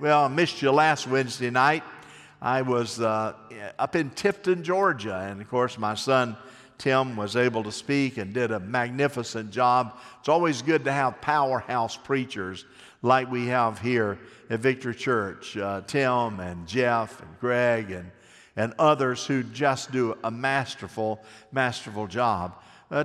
Well, I missed you last Wednesday night. I was up in Tifton, Georgia, and of course my son Tim was able to speak and did a magnificent job. It's always good to have powerhouse preachers like we have here at Victory Church. Tim and Jeff and Greg and others who just do a masterful job.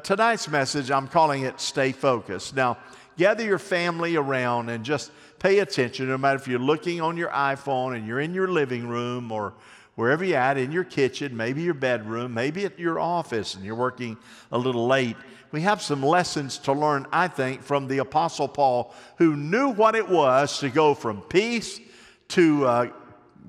Tonight's message, I'm calling it Stay Focused. Now, gather your family around and just pay attention, no matter if you're looking on your iPhone and you're in your living room or wherever you're at, in your kitchen, maybe your bedroom, maybe at your office and you're working a little late. We have some lessons to learn, I think, from the Apostle Paul, who knew what it was to go from peace to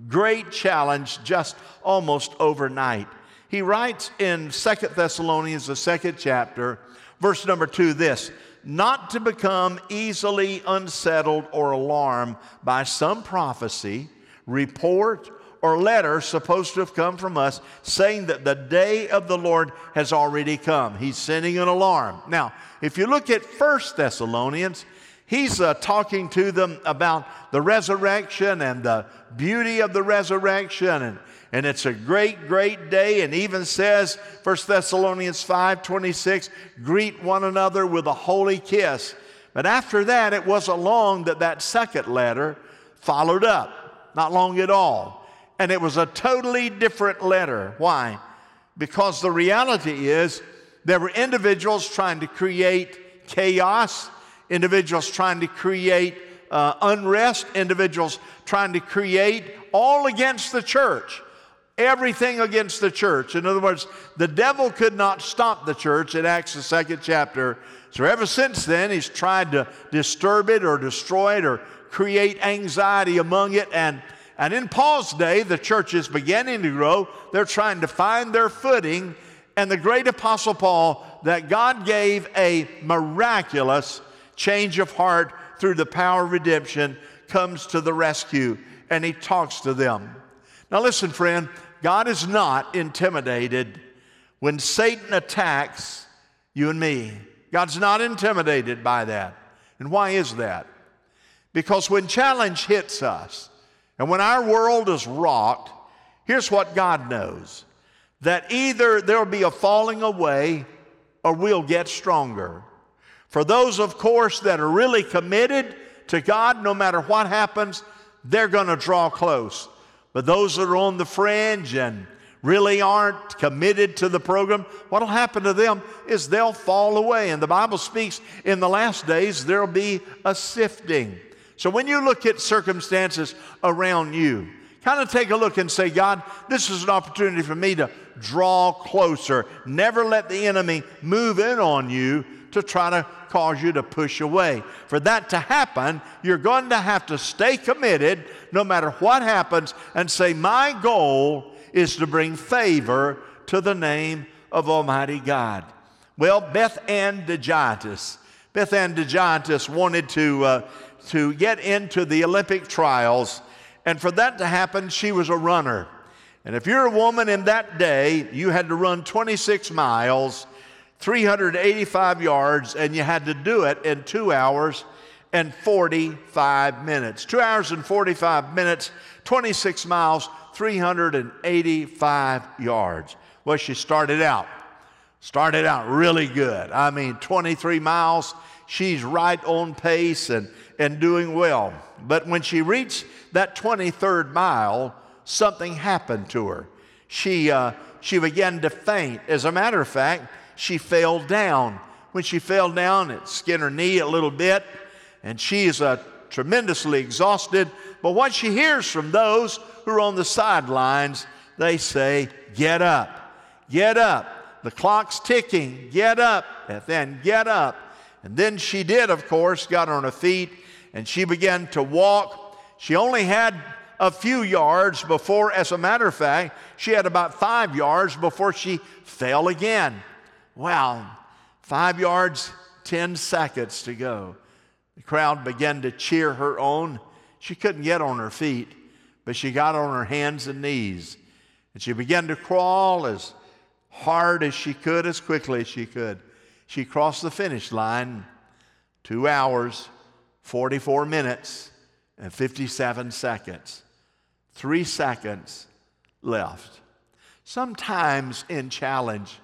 great challenge just almost overnight. He writes in 2 Thessalonians, the second chapter, verse number 2, this: not to become easily unsettled or alarmed by some prophecy, report, or letter supposed to have come from us, saying that the day of the Lord has already come. He's sending an alarm. Now, if you look at 1 Thessalonians, he's talking to them about the resurrection and the beauty of the resurrection, and it's a great, great day, and even says, 1 Thessalonians 5:26, greet one another with a holy kiss. But after that, it wasn't long that second letter followed up, not long at all. And it was a totally different letter. Why? Because the reality is there were individuals trying to create chaos, individuals trying to create unrest, individuals trying to create all against the church, everything against the church. In other words, the devil could not stop the church in Acts, the second chapter. So ever since then, he's tried to disturb it or destroy it or create anxiety among it. And in Paul's day, the church is beginning to grow. They're trying to find their footing. And the great Apostle Paul, that God gave a miraculous change of heart through the power of redemption, comes to the rescue, and he talks to them. Now listen, friend, God is not intimidated when Satan attacks you and me. God's not intimidated by that. And why is that? Because when challenge hits us, and when our world is rocked, here's what God knows: that either there'll be a falling away or we'll get stronger. For those, of course, that are really committed to God, no matter what happens, they're going to draw close. But those that are on the fringe and really aren't committed to the program, what will happen to them is they'll fall away. And the Bible speaks in the last days there will be a sifting. So when you look at circumstances around you, kind of take a look and say, God, this is an opportunity for me to draw closer. Never let the enemy move in on you to try to cause you to push away. For that to happen, you're going to have to stay committed no matter what happens and say, my goal is to bring favor to the name of Almighty God. Well, Bethan DeGiatus wanted to get into the Olympic trials, and for that to happen, she was a runner. And if you're a woman in that day, you had to run 26 miles, 385 yards, and you had to do it in 2 hours and 45 minutes. 2 hours and 45 minutes, 26 miles, 385 yards. Well, she started out really good. I mean, 23 miles, she's right on pace and doing well. But when she reached that 23rd mile, something happened to her. She began to faint. As a matter of fact, she fell down. When she fell down, it skinned her knee a little bit, and she is tremendously exhausted. But what she hears from those who are on the sidelines, they say, get up, get up. The clock's ticking, get up, and then get up. And then she did, of course, got on her feet, and she began to walk. She only had a few yards before, as a matter of fact, she had about 5 yards before she fell again. Wow, 5 yards, 10 seconds to go. The crowd began to cheer her on. She couldn't get on her feet, but she got on her hands and knees, and she began to crawl as hard as she could, as quickly as she could. She crossed the finish line, 2 hours, 44 minutes, and 57 seconds. 3 seconds left. Sometimes in challenge,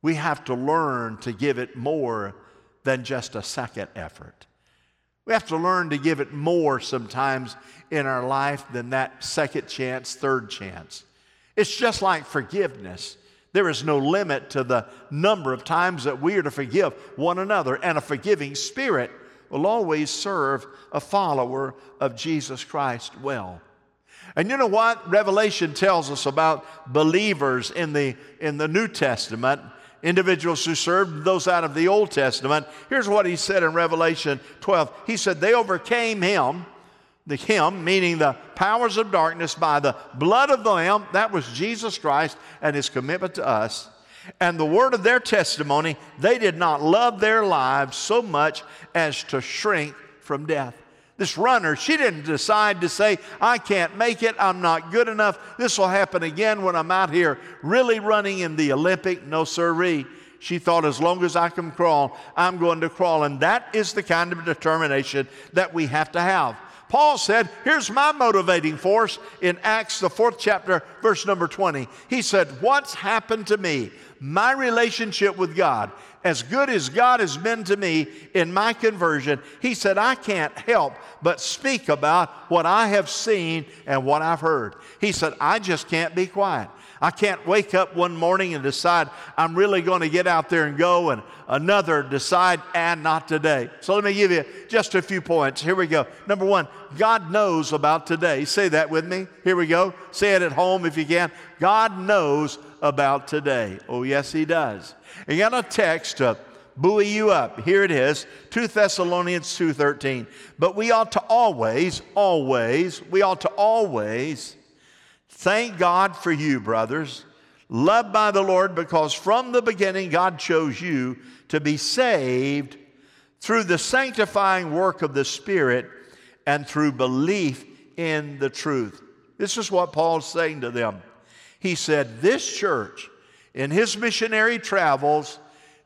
we have to learn to give it more than just a second effort. We have to learn to give it more sometimes in our life than that second chance, third chance. It's just like forgiveness. There is no limit to the number of times that we are to forgive one another, and a forgiving spirit will always serve a follower of Jesus Christ well. And you know what? Revelation tells us about believers in the New Testament, individuals who served those out of the Old Testament. Here's what he said in Revelation 12. He said, they overcame him, meaning the powers of darkness, by the blood of the Lamb, that was Jesus Christ, and his commitment to us, and the word of their testimony. They did not love their lives so much as to shrink from death. This runner, she didn't decide to say, I can't make it, I'm not good enough, this will happen again when I'm out here really running in the Olympic. No sirree. She thought, as long as I can crawl, I'm going to crawl. And that is the kind of determination that we have to have. Paul said, here's my motivating force in Acts, the 4th chapter, verse number 20. He said, what's happened to me? My relationship with God, as good as God has been to me in my conversion, he said, I can't help but speak about what I have seen and what I've heard. He said, I just can't be quiet. I can't wake up one morning and decide I'm really going to get out there and go, and another decide, and not today. So let me give you just a few points. Here we go. Number one, God knows about today. Say that with me. Here we go. Say it at home if you can. God knows about today. Oh, yes, he does. And you got a text to buoy you up. Here it is, 2 Thessalonians 2:13. But we ought to always thank God for you, brothers, loved by the Lord, because from the beginning God chose you to be saved through the sanctifying work of the Spirit and through belief in the truth. This is what Paul's saying to them. He said, this church, in his missionary travels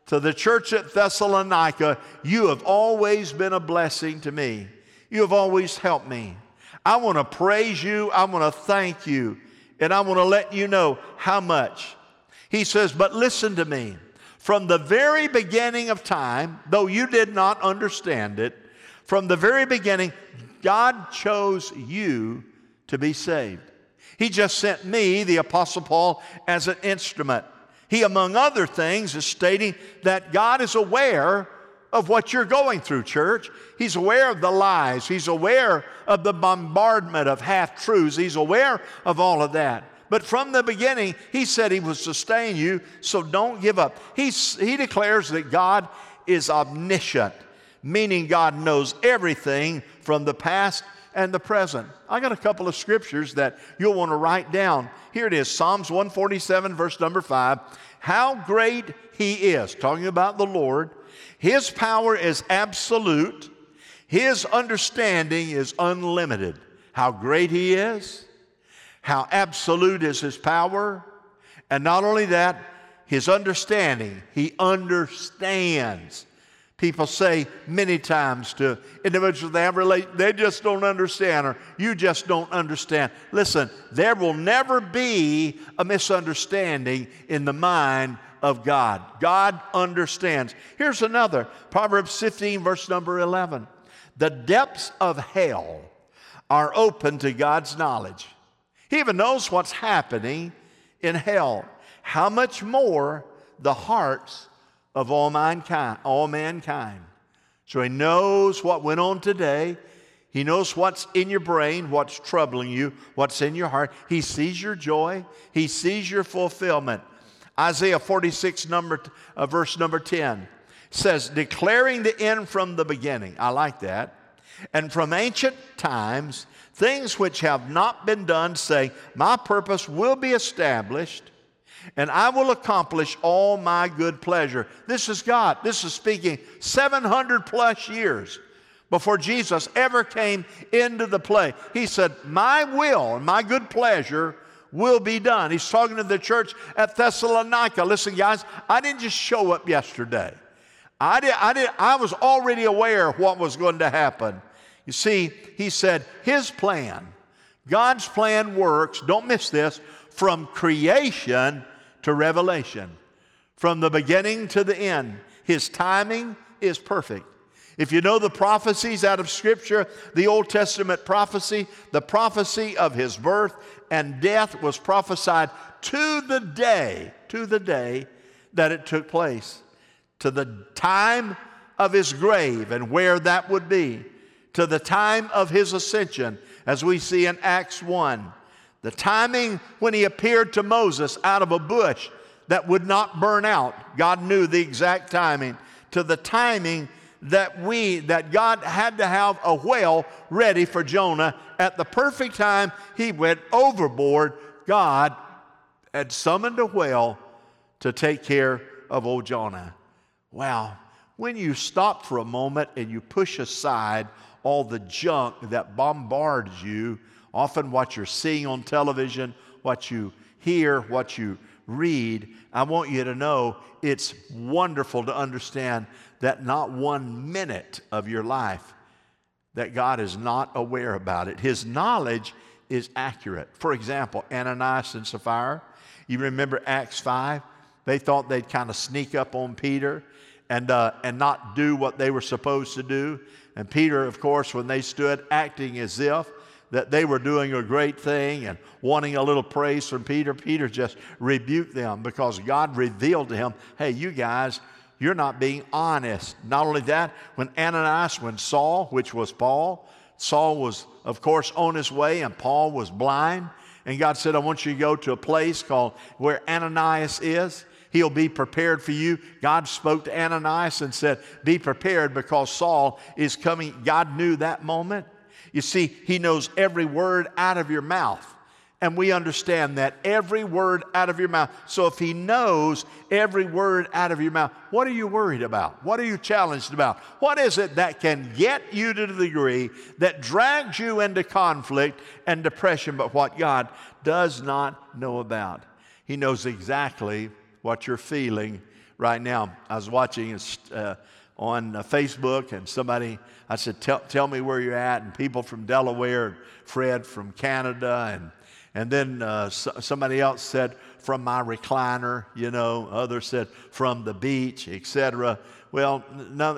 to the church at Thessalonica, you have always been a blessing to me. You have always helped me. I want to praise you. I want to thank you. And I want to let you know how much. He says, but listen to me. From the very beginning of time, though you did not understand it, from the very beginning, God chose you to be saved. He just sent me, the Apostle Paul, as an instrument. He, among other things, is stating that God is aware of what you're going through, church. He's aware of the lies. He's aware of the bombardment of half-truths. He's aware of all of that. But from the beginning, he said he would sustain you, so don't give up. He declares that God is omniscient, meaning God knows everything from the past and the present. I got a couple of scriptures that you'll want to write down. Here it is, Psalms 147, verse number 5. How great he is, talking about the Lord. His power is absolute. His understanding is unlimited. How great he is, how absolute is his power, and not only that, his understanding. He understands. People say many times to individuals they just don't understand, or you just don't understand. Listen, there will never be a misunderstanding in the mind of God. God understands. Here's another, Proverbs 15, verse number 11. The depths of hell are open to God's knowledge. He even knows what's happening in hell. How much more the hearts of all mankind. So he knows what went on today. He knows what's in your brain, what's troubling you, what's in your heart. He sees your joy. He sees your fulfillment. Isaiah 46, verse number 10 says, declaring the end from the beginning. I like that. And from ancient times, things which have not been done, saying, my purpose will be established, and I will accomplish all my good pleasure. This is God. This is speaking 700 plus years before Jesus ever came into the play. He said, my will and my good pleasure will be done. He's talking to the church at Thessalonica. Listen, guys, I didn't just show up yesterday. I was already aware of what was going to happen. You see, he said his plan, God's plan works, don't miss this, from creation to revelation, from the beginning to the end. His timing is perfect. If you know the prophecies out of Scripture, the Old Testament prophecy, the prophecy of his birth and death was prophesied to the day that it took place, to the time of his grave and where that would be, to the time of his ascension, as we see in Acts 1. The timing when he appeared to Moses out of a bush that would not burn out. God knew the exact timing. To the timing that God had to have a whale ready for Jonah at the perfect time he went overboard. God had summoned a whale to take care of old Jonah. Wow. When you stop for a moment and you push aside all the junk that bombards you, often what you're seeing on television, what you hear, what you read, I want you to know it's wonderful to understand that not 1 minute of your life that God is not aware about it. His knowledge is accurate. For example, Ananias and Sapphira, you remember Acts 5? They thought they'd kind of sneak up on Peter and not do what they were supposed to do. And Peter, of course, when they stood acting as if that they were doing a great thing and wanting a little praise from Peter, Peter just rebuked them because God revealed to him, hey, you guys, you're not being honest. Not only that, when Saul, which was Paul, Saul was, of course, on his way and Paul was blind. And God said, I want you to go to a place called where Ananias is. He'll be prepared for you. God spoke to Ananias and said, be prepared because Saul is coming. God knew that moment. You see, he knows every word out of your mouth. And we understand that every word out of your mouth. So if he knows every word out of your mouth, what are you worried about? What are you challenged about? What is it that can get you to the degree that drags you into conflict and depression, but what God does not know about? He knows exactly what you're feeling right now. I was watching on Facebook, and somebody, I said, tell me where you're at, and people from Delaware, Fred from Canada, and then somebody else said, from my recliner, you know, others said, from the beach, etc. Well, no,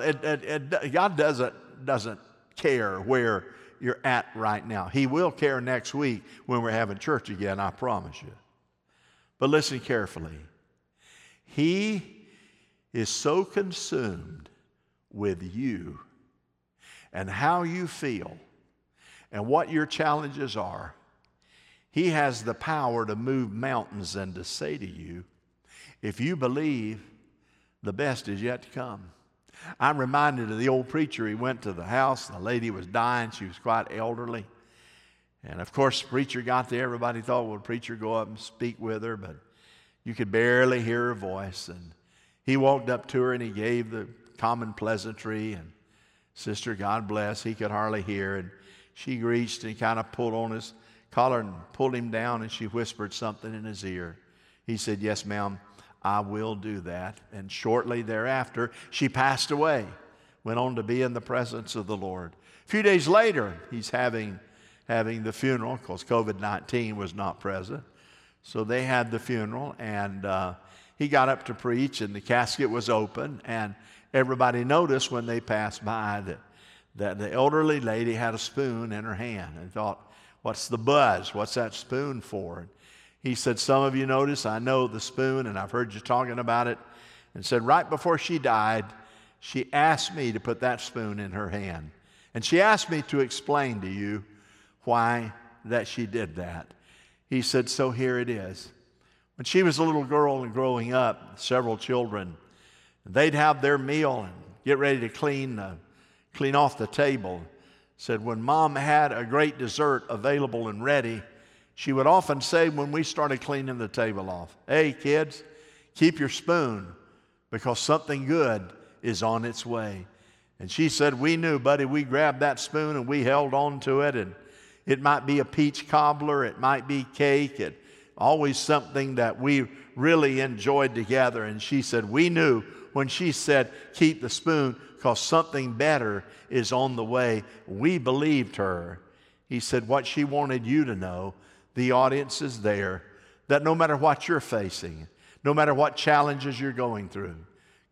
God doesn't care where you're at right now. He will care next week when we're having church again, I promise you. But listen carefully. He is so consumed with you and how you feel and what your challenges are. He has the power to move mountains and to say to you, if you believe, the best is yet to come. I'm reminded of the old preacher. He went to the house. The lady was dying. She was quite elderly. And, of course, the preacher got there. Everybody thought, well, the preacher go up and speak with her, but you could barely hear her voice. And he walked up to her, and he gave the common pleasantry. And, sister, God bless. He could hardly hear. And she reached and kind of pulled on his collar and pulled him down, and she whispered something in his ear. He said, yes, ma'am, I will do that. And shortly thereafter, she passed away, went on to be in the presence of the Lord. A few days later, he's having the funeral, because COVID-19 was not present. So they had the funeral, and he got up to preach, and the casket was open, and everybody noticed when they passed by that the elderly lady had a spoon in her hand and thought, what's the buzz? What's that spoon for? And he said, some of you notice, I know the spoon, and I've heard you talking about it. And said, right before she died, she asked me to put that spoon in her hand. And she asked me to explain to you why that she did that. He said, so here it is. When she was a little girl and growing up, several children, they'd have their meal and get ready to clean off the table. Said when Mom had a great dessert available and ready, she would often say when we started cleaning the table off, hey, kids, keep your spoon because something good is on its way. And she said, we knew, buddy, we grabbed that spoon and we held on to it. And it might be a peach cobbler. It might be cake. It always something that we really enjoyed together. And she said, we knew when she said, keep the spoon because something better is on the way. We believed her. He said what she wanted you to know, the audience is there, that no matter what you're facing, no matter what challenges you're going through,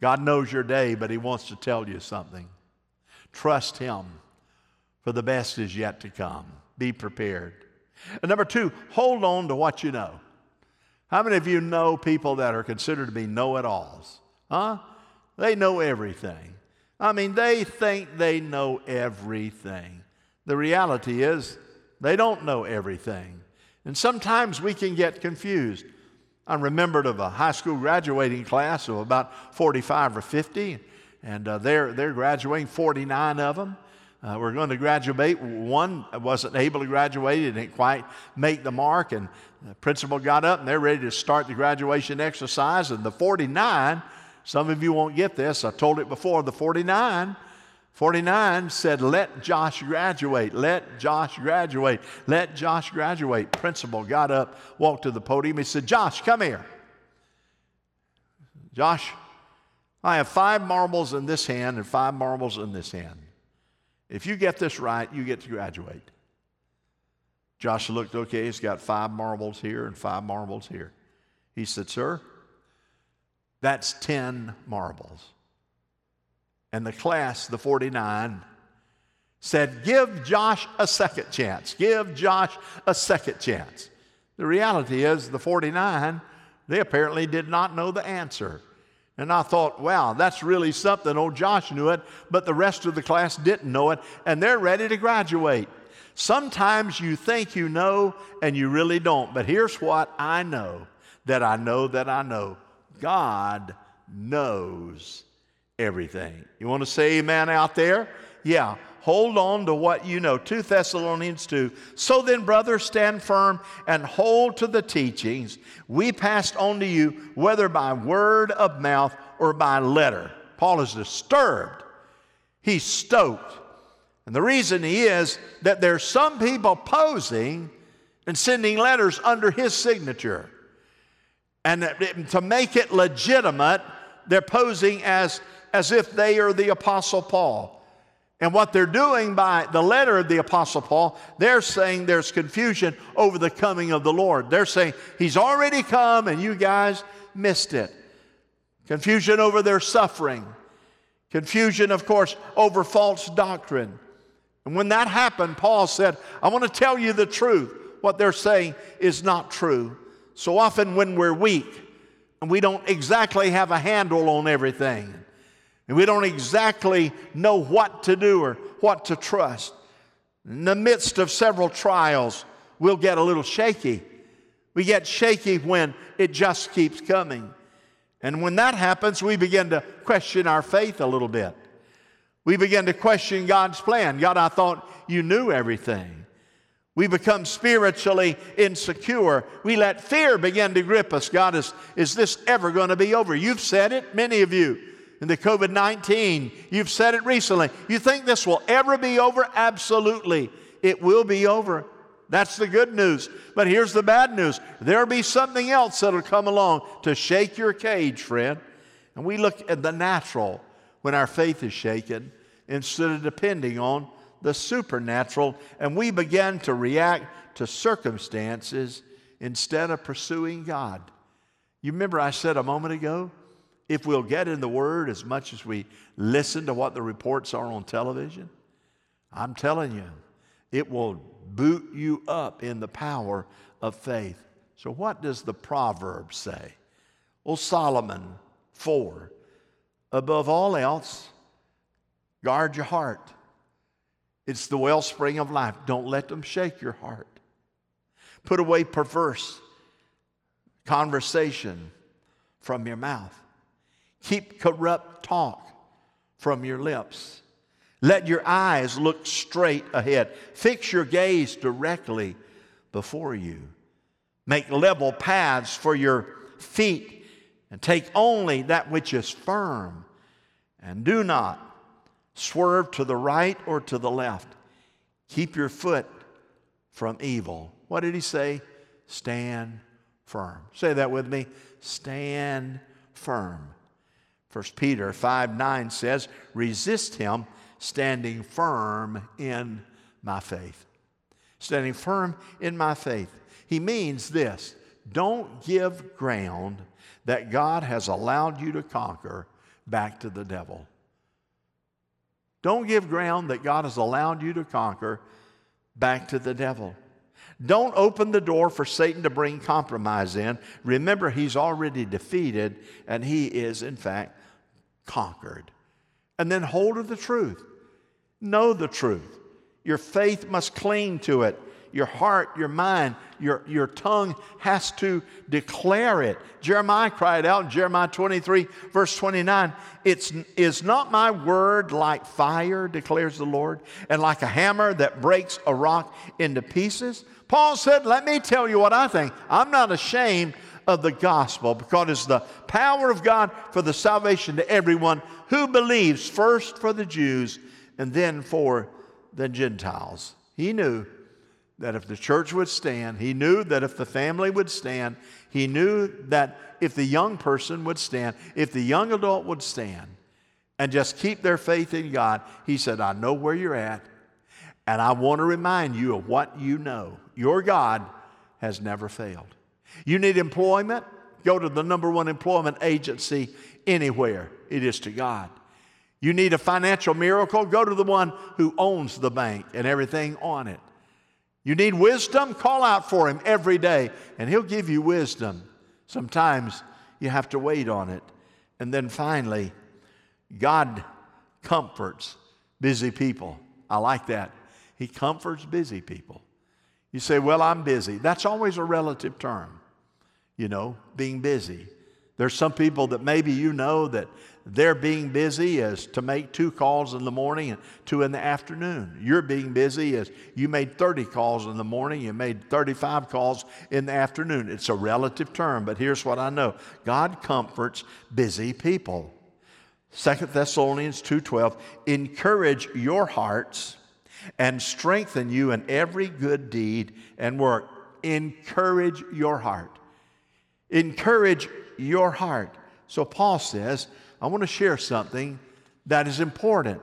God knows your day, but He wants to tell you something. Trust Him, for the best is yet to come. Be prepared. And number two, hold on to what you know. How many of you know people that are considered to be know-it-alls? Huh? They know everything. I mean, they think they know everything. The reality is they don't know everything. And sometimes we can get confused. I remembered of a high school graduating class of about 45 or 50, and they're graduating, 49 of them. We're going to graduate. One wasn't able to graduate. It didn't quite make the mark. And the principal got up, and they're ready to start the graduation exercise. And the 49, some of you won't get this. I told it before. The 49 said, let Josh graduate. Let Josh graduate. Let Josh graduate. Principal got up, walked to the podium. He said, Josh, come here. Josh, I have 5 marbles in this hand and 5 marbles in this hand. If you get this right, you get to graduate. Josh looked, okay, he's got 5 marbles here and 5 marbles here. He said, sir, that's 10 marbles. And the class, the 49, said, give Josh a second chance. Give Josh a second chance. The reality is the 49, they apparently did not know the answer. And I thought, wow, that's really something. Oh, Josh knew it, but the rest of the class didn't know it, and they're ready to graduate. Sometimes you think you know, and you really don't. But here's what I know, that I know that I know. God knows everything. You want to say amen out there? Yeah. Hold on to what you know. 2 Thessalonians 2. So then, brothers, stand firm and hold to the teachings we passed on to you, whether by word of mouth or by letter. Paul is disturbed. He's stoked. And the reason he is that there's some people posing and sending letters under his signature. And to make it legitimate, they're posing as if they are the Apostle Paul. And what they're doing by the letter of the Apostle Paul, they're saying there's confusion over the coming of the Lord. They're saying He's already come and you guys missed it. Confusion over their suffering. Confusion, of course, over false doctrine. And when that happened, Paul said, I want to tell you the truth. What they're saying is not true. So often when we're weak and we don't exactly have a handle on everything, and we don't exactly know what to do or what to trust. In the midst of several trials, we'll get a little shaky. We get shaky when it just keeps coming. And when that happens, we begin to question our faith a little bit. We begin to question God's plan. God, I thought you knew everything. We become spiritually insecure. We let fear begin to grip us. God, is this ever going to be over? You've said it, many of you. In the COVID-19, you've said it recently. You think this will ever be over? Absolutely, it will be over. That's the good news. But here's the bad news. There'll be something else that'll come along to shake your cage, friend. And we look at the natural when our faith is shaken instead of depending on the supernatural. And we begin to react to circumstances instead of pursuing God. You remember I said a moment ago, if we'll get in the Word as much as we listen to what the reports are on television, I'm telling you, it will boot you up in the power of faith. So what does the Proverbs say? Well, Solomon 4, above all else, guard your heart. It's the wellspring of life. Don't let them shake your heart. Put away perverse conversation from your mouth. Keep corrupt talk from your lips. Let your eyes look straight ahead. Fix your gaze directly before you. Make level paths for your feet and take only that which is firm. And do not swerve to the right or to the left. Keep your foot from evil. What did he say? Stand firm. Say that with me. Stand firm. 1 Peter 5:9 says, resist him, standing firm in my faith. Standing firm in my faith. He means this: don't give ground that God has allowed you to conquer back to the devil. Don't give ground that God has allowed you to conquer back to the devil. Don't open the door for Satan to bring compromise in. Remember, he's already defeated, and he is, in fact, conquered. And then hold to the truth. Know the truth. Your faith must cling to it. Your heart, your mind, your tongue has to declare it. Jeremiah cried out in Jeremiah 23, verse 29, "Is not my word like fire, declares the Lord, and like a hammer that breaks a rock into pieces?" Paul said, let me tell you what I think. I'm not ashamed of the gospel, because it's the power of God for the salvation to everyone who believes, first for the Jews and then for the Gentiles. He knew that if the church would stand, he knew that if the family would stand, he knew that if the young person would stand, if the young adult would stand and just keep their faith in God, he said, I know where you're at, and I want to remind you of what you know. Your God has never failed. You need employment? Go to the #1 employment agency anywhere. It is to God. You need a financial miracle? Go to the one who owns the bank and everything on it. You need wisdom? Call out for him every day, and he'll give you wisdom. Sometimes you have to wait on it. And then finally, God comforts busy people. I like that. He comforts busy people. You say, well, I'm busy. That's always a relative term, you know, being busy. There's some people that maybe you know that their being busy is to make 2 calls in the morning and 2 in the afternoon. Your being busy is you made 30 calls in the morning, you made 35 calls in the afternoon. It's a relative term, but here's what I know. God comforts busy people. 2 Thessalonians 2:12, encourage your hearts and strengthen you in every good deed and work. Encourage your heart. Encourage your heart. So Paul says, I want to share something that is important.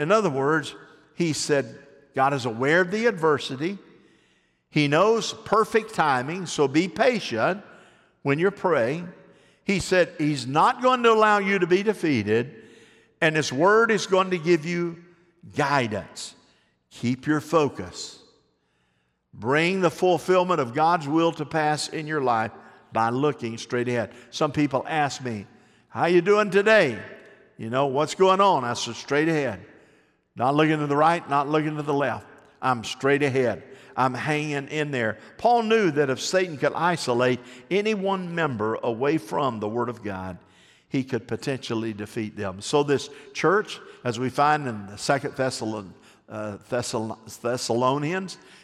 In other words, he said, God is aware of the adversity. He knows perfect timing, so be patient when you're praying. He said he's not going to allow you to be defeated, and his word is going to give you guidance. Keep your focus. Bring the fulfillment of God's will to pass in your life by looking straight ahead. Some people ask me, how you doing today? You know, what's going on? I said, straight ahead. Not looking to the right, not looking to the left. I'm straight ahead. I'm hanging in there. Paul knew that if Satan could isolate any one member away from the Word of God, he could potentially defeat them. So this church, as we find in 2 Thessalonians,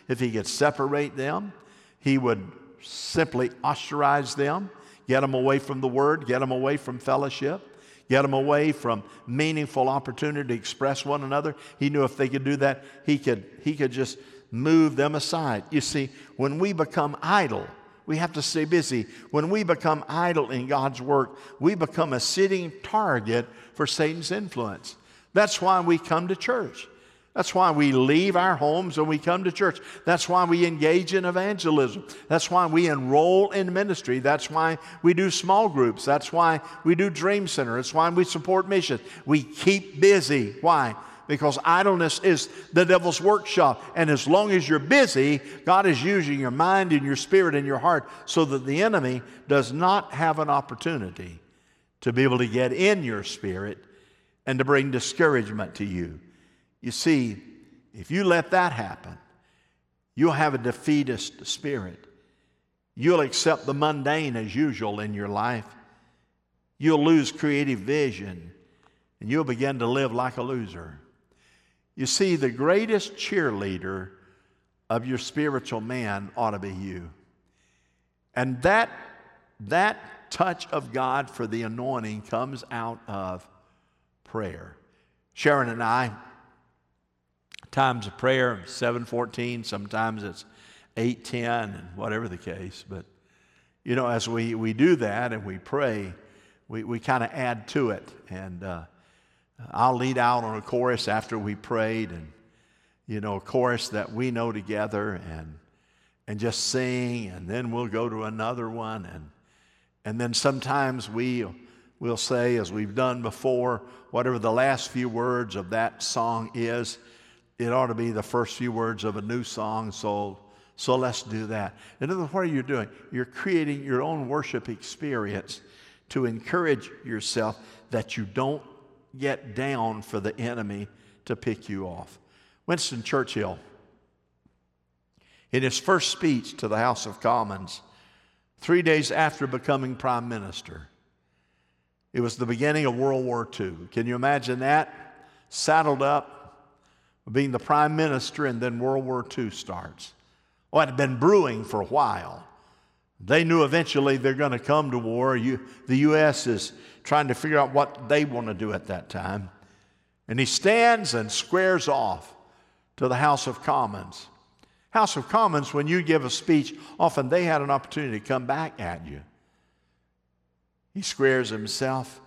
if he could separate them, he would simply ostracize them, get them away from the Word, get them away from fellowship, get them away from meaningful opportunity to express one another. He knew if they could do that, he could just move them aside. You see, when we become idle, we have to stay busy. When we become idle in God's work, we become a sitting target for Satan's influence. That's why we come to church. That's why we leave our homes and we come to church. That's why we engage in evangelism. That's why we enroll in ministry. That's why we do small groups. That's why we do Dream Center. That's why we support missions. We keep busy. Why? Because idleness is the devil's workshop. And as long as you're busy, God is using your mind and your spirit and your heart so that the enemy does not have an opportunity to be able to get in your spirit and to bring discouragement to you. You see, if you let that happen, you'll have a defeatist spirit. You'll accept the mundane as usual in your life. You'll lose creative vision, and you'll begin to live like a loser. You see, the greatest cheerleader of your spiritual man ought to be you. And that touch of God for the anointing comes out of prayer. Sharon and I, times of prayer, 7:14, sometimes it's 8:10, and whatever the case. But, you know, as we do that and we pray, we kind of add to it. And I'll lead out on a chorus after we prayed, and you know, a chorus that we know together, and just sing, and then we'll go to another one, and then sometimes we'll say, as we've done before, whatever the last few words of that song is, it ought to be the first few words of a new song, so let's do that. In other words, what are you doing? You're creating your own worship experience to encourage yourself that you don't get down for the enemy to pick you off. Winston Churchill, in his first speech to the House of Commons, 3 days after becoming Prime Minister, it was the beginning of World War II. Can you imagine that? Saddled up, being the Prime Minister, and then World War II starts. Well, it had been brewing for a while. They knew eventually they're going to come to war. The U.S. is trying to figure out what they want to do at that time. And he stands and squares off to the House of Commons. House of Commons, when you give a speech, often they had an opportunity to come back at you. He squares himself,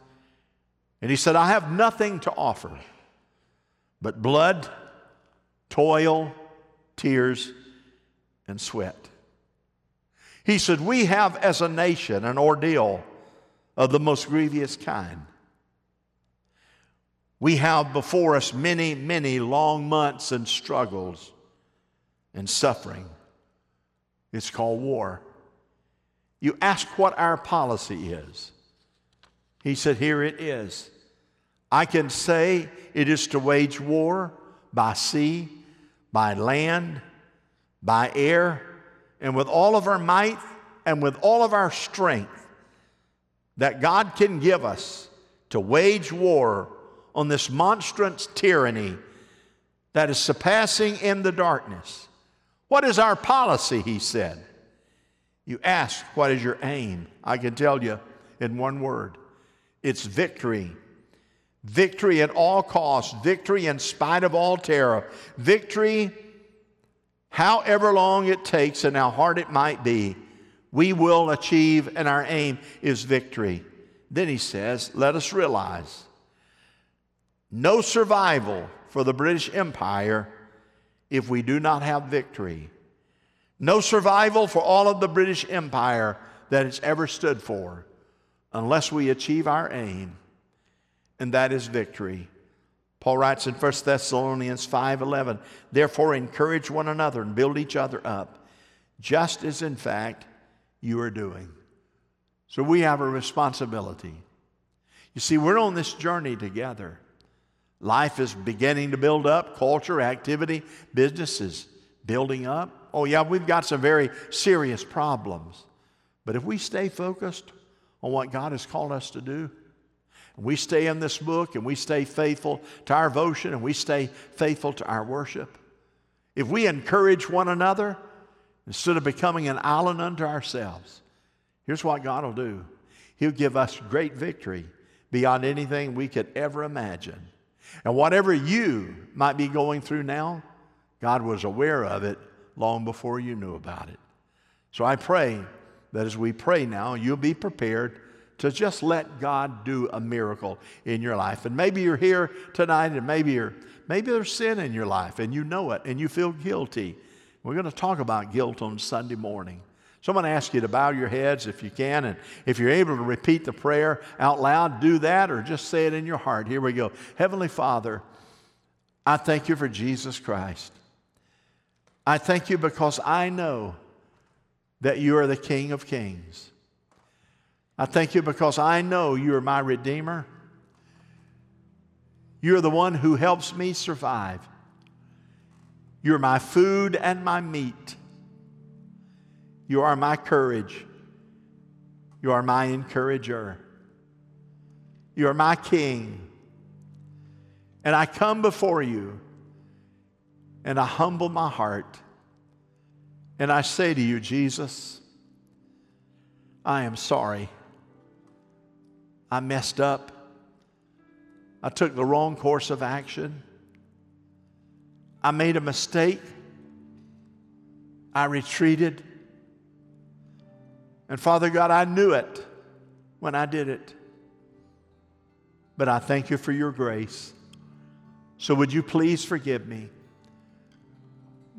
and he said, "I have nothing to offer but blood, toil, tears, and sweat." He said, "We have as a nation an ordeal of the most grievous kind. We have before us many, many long months and struggles and suffering. It's called war. You ask what our policy is." He said, "Here it is. I can say it is to wage war by sea, by land, by air, and with all of our might and with all of our strength that God can give us to wage war on this monstrous tyranny that is surpassing in the darkness. What is our policy?" he said. You ask, what is your aim? I can tell you in one word. It's victory. Victory at all costs. Victory in spite of all terror. Victory, however long it takes and how hard it might be, we will achieve, and our aim is victory. Then he says, let us realize no survival for the British Empire if we do not have victory. No survival for all of the British Empire that it's ever stood for unless we achieve our aim, and that is victory. Paul writes in 1 Thessalonians 5:11, "Therefore encourage one another and build each other up, just as in fact you are doing." So we have a responsibility. You see, we're on this journey together. Life is beginning to build up, culture, activity, businesses building up. Oh yeah, we've got some very serious problems. But if we stay focused on what God has called us to do, and we stay in this book, and we stay faithful to our devotion, and we stay faithful to our worship, if we encourage one another instead of becoming an island unto ourselves, here's what God will do. He'll give us great victory beyond anything we could ever imagine. And whatever you might be going through now, God was aware of it long before you knew about it. So I pray that as we pray now, you'll be prepared to just let God do a miracle in your life. And maybe you're here tonight, and maybe there's sin in your life, and you know it, and you feel guilty. We're going to talk about guilt on Sunday morning. So I'm going to ask you to bow your heads if you can, and if you're able to repeat the prayer out loud, do that, or just say it in your heart. Here we go. Heavenly Father, I thank you for Jesus Christ. I thank you because I know that you are the King of Kings. I thank you because I know you are my Redeemer. You are the one who helps me survive. You are my food and my meat. You are my courage. You are my encourager. You are my King. And I come before you, and I humble my heart, and I say to you, Jesus, I am sorry. I messed up. I took the wrong course of action. I made a mistake. I retreated. And Father God, I knew it when I did it. but I thank you for your grace. So would you please forgive me?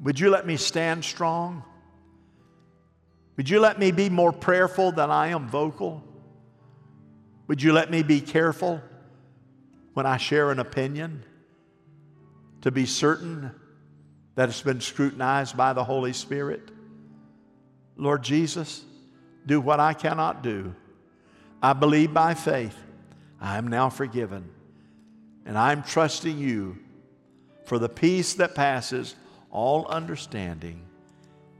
Would you let me stand strong? Would you let me be more prayerful than I am vocal? Would you let me be careful when I share an opinion to be certain that it's been scrutinized by the Holy Spirit? Lord Jesus, do what I cannot do. I believe by faith I am now forgiven, and I'm trusting you for the peace that passes all understanding.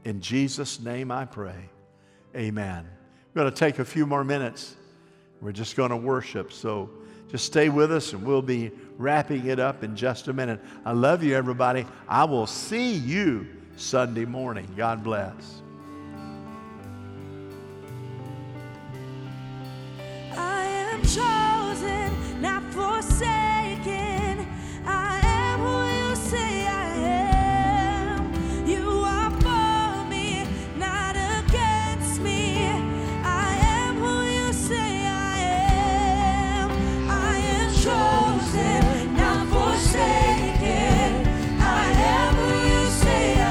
In Jesus' name I pray. Amen. We're going to take a few more minutes. We're just going to worship. So just stay with us, and we'll be wrapping it up in just a minute. I love you, everybody. I will see you Sunday morning. God bless. I am chosen, not forsaken. I am who you say I am. You are for me, not against me. I am who you say I am. I am chosen, not forsaken. I am who you say I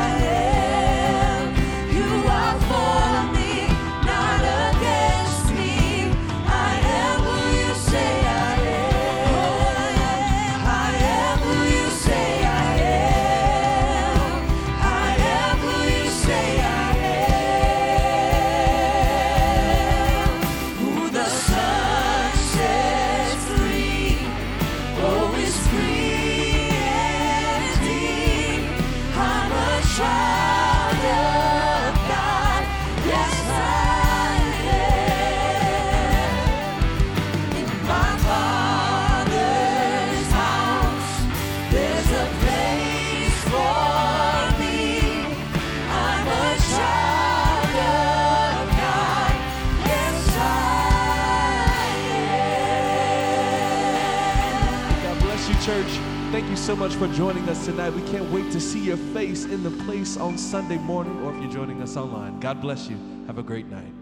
am. You are for me, not against me. I am who you say I am. I am who you say I am. I am who you say I am. Who the sun sets free, oh, is free indeed. I'm a child of God, yes I am. In my Father's house, there's a place for me. I'm a child of God, yes I am. God bless you, church. Thank you so much for joining us tonight. We can't wait to see your face in the place on Sunday morning, or if you're joining us online. God bless you. Have a great night.